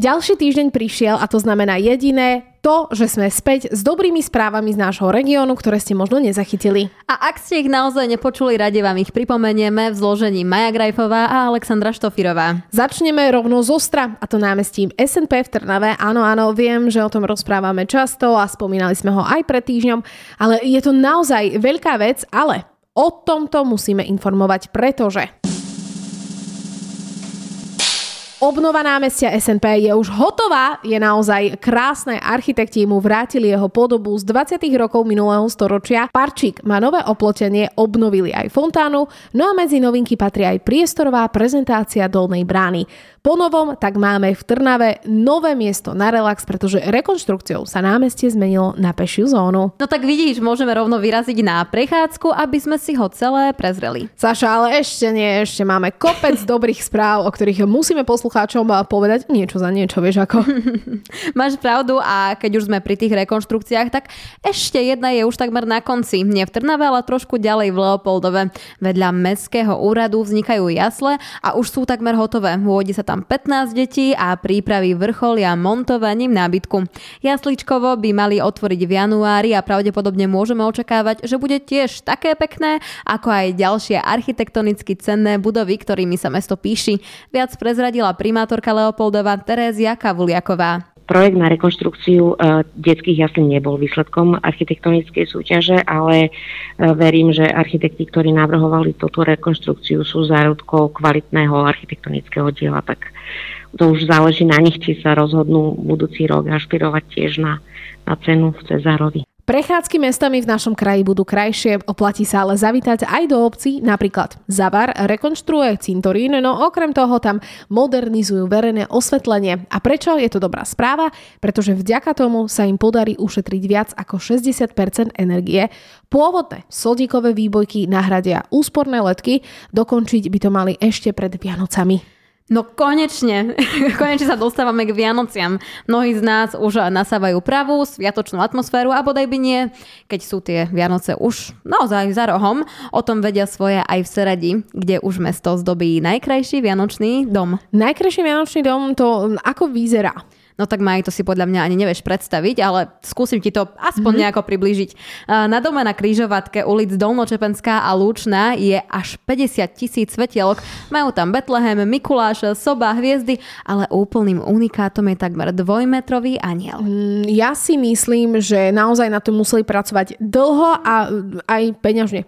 Ďalší týždeň prišiel a to znamená jediné, to, že sme späť s dobrými správami z nášho regiónu, ktoré ste možno nezachytili. A ak ste ich naozaj nepočuli, rade vám ich pripomenieme v zložení Maja Grajfová a Alexandra Štofirová. Začneme rovno z Ostra, a to námestím SNP v Trnave. Áno, viem, že o tom rozprávame často a spomínali sme ho aj pred týždňom, ale je to naozaj veľká vec, ale o tomto musíme informovať, pretože obnova námestia SNP je už hotová, je naozaj krásne, architekti mu vrátili jeho podobu z 20. rokov minulého storočia. Parčík má nové oplotenie, obnovili aj fontánu, no a medzi novinky patrí aj priestorová prezentácia dolnej brány. Po novom tak máme v Trnave nové miesto na relax, pretože rekonštrukciou sa námestie zmenilo na pešiu zónu. No tak vidíš, môžeme rovno vyraziť na prechádzku, aby sme si ho celé prezreli. Saša, ale ešte nie, ešte máme kopec dobrých správ, o ktorých musíme poslucháčom povedať niečo za niečo, vieš ako. Máš pravdu, a keď už sme pri tých rekonštrukciách, tak ešte jedna je už takmer na konci. Nie v Trnave, ale trošku ďalej v Leopoldove. Vedľa mestského úradu vznikajú jasle a už sú takmer hotové. Vôjde sa tam 15 detí a prípravy vrcholia montovaním nábytku. Jasličkovo by mali otvoriť v januári a pravdepodobne môžeme očakávať, že bude tiež také pekné, ako aj ďalšie architektonicky cenné budovy, ktorými sa mesto píši. Viac prezradila primátorka Leopoldova Terézia Kavuliaková. Projekt na rekonštrukciu detských jaslí nebol výsledkom architektonickej súťaže, ale verím, že architekti, ktorí navrhovali túto rekonštrukciu, sú zárodkou kvalitného architektonického diela, tak to už záleží na nich, či sa rozhodnú budúci rok ašpirovať tiež na cenu v Cezarovi. Prechádzky mestami v našom kraji budú krajšie, oplatí sa ale zavítať aj do obcí, napríklad Zavar rekonštruuje cintorín, no okrem toho tam modernizujú verejné osvetlenie. A prečo je to dobrá správa? Pretože vďaka tomu sa im podarí ušetriť viac ako 60% energie. Pôvodné sodíkové výbojky nahradia úsporné ledky, dokončiť by to mali ešte pred Vianocami. No konečne sa dostávame k Vianociam. Mnohí z nás už nasávajú pravú, sviatočnú atmosféru a bodaj by nie, keď sú tie Vianoce už naozaj za rohom. O tom vedia svoje aj v Seredi, kde už mesto zdobí najkrajší Vianočný dom. Najkrajší Vianočný dom, to ako vyzerá? No tak Maj, to si podľa mňa ani nevieš predstaviť, ale skúsim ti to aspoň nejako priblížiť. Na dome na križovatke ulic Dolnočepenská a Lúčna je až 50 000 svetielok. Majú tam Betlehem, Mikuláša, soba, hviezdy, ale úplným unikátom je takmer 2-metrový anjel. Ja si myslím, že naozaj na to museli pracovať dlho a aj peňažne.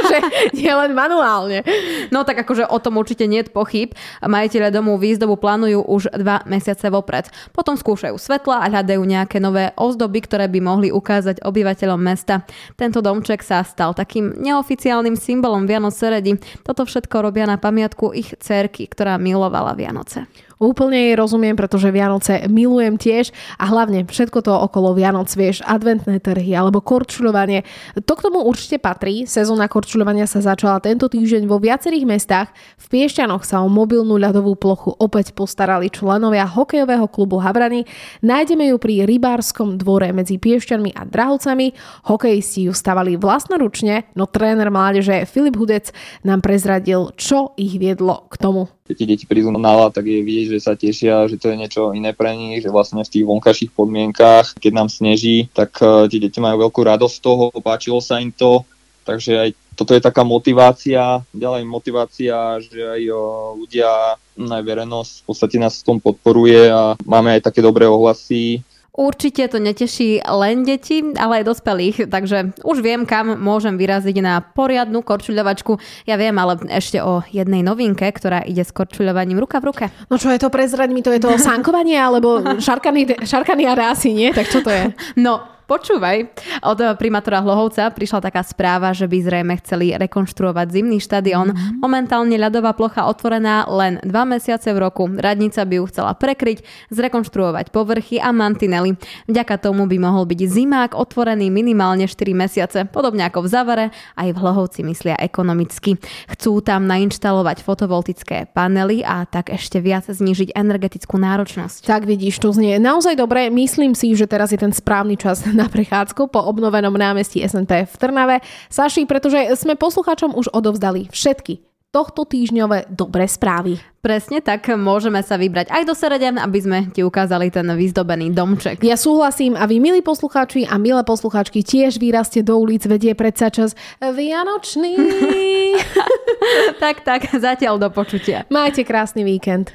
Že nie len manuálne. No tak akože o tom určite nie je pochyb. Majiteľe domu výzdobu plánujú už 2 mesiace vopred. Potom skúšajú svetla a hľadajú nejaké nové ozdoby, ktoré by mohli ukázať obyvateľom mesta. Tento domček sa stal takým neoficiálnym symbolom Vianoc Seredi. Toto všetko robia na pamiatku ich dcérky, ktorá milovala Vianoce. Úplne jej rozumiem, pretože Vianoce milujem tiež a hlavne všetko to okolo Vianoc, vieš, adventné trhy alebo korčuľovanie. To k tomu určite patrí. Sezóna korčuľovania sa začala tento týždeň vo viacerých mestách. V Piešťanoch sa o mobilnú ľadovú plochu opäť postarali členovia hokejového klubu Havrany. Nájdeme ju pri Rybárskom dvore medzi Piešťanmi a Drahovcami. Hokejisti ju stavali vlastnoručne, no tréner mládeže Filip Hudec nám prezradil, čo ich viedlo k tomu. Keď deti prídu na ľad, tak je vidieť, že sa tešia, že to je niečo iné pre nich, že vlastne v tých vonkajších podmienkách, keď nám sneží, tak tie deti majú veľkú radosť z toho, páčilo sa im to, takže aj toto je taká motivácia, ďalej motivácia, že aj ľudia, aj verejnosť v podstate nás v tom podporuje a máme aj také dobré ohlasy. Určite to neteší len deti, ale aj dospelých, takže už viem, kam môžem vyraziť na poriadnu korčuľovačku. Ja viem, ale ešte o jednej novinke, ktorá ide s korčuľovaním ruka v ruke. No čo je to, prezraď mi, to je to sankovanie alebo šarkaniára asi, nie? Tak čo to je? No, počúvaj, od primátora Hlohovca prišla taká správa, že by zrejme chceli rekonštruovať zimný štadión. Momentálne ľadová plocha otvorená len 2 mesiace v roku. Radnica by ju chcela prekryť, zrekonštruovať povrchy a mantinely. Vďaka tomu by mohol byť zimák otvorený minimálne 4 mesiace. Podobne ako v Zavare, aj v Hlohovci myslia ekonomicky. Chcú tam nainštalovať fotovoltické panely a tak ešte viac znížiť energetickú náročnosť. Tak vidíš, to znie naozaj dobre. Myslím si, že teraz je ten správny čas na prechádzku po obnovenom námestí SNP v Trnave. Saši, pretože sme poslucháčom už odovzdali všetky tohto týždňové dobré správy. Presne tak, môžeme sa vybrať aj do Serede, aby sme ti ukázali ten vyzdobený domček. Ja súhlasím a vy, milí poslucháči a milé poslucháčky, tiež vyrazte do ulic, vedie predsa čas vianočný. Tak, zatiaľ do počutia. Majte krásny víkend.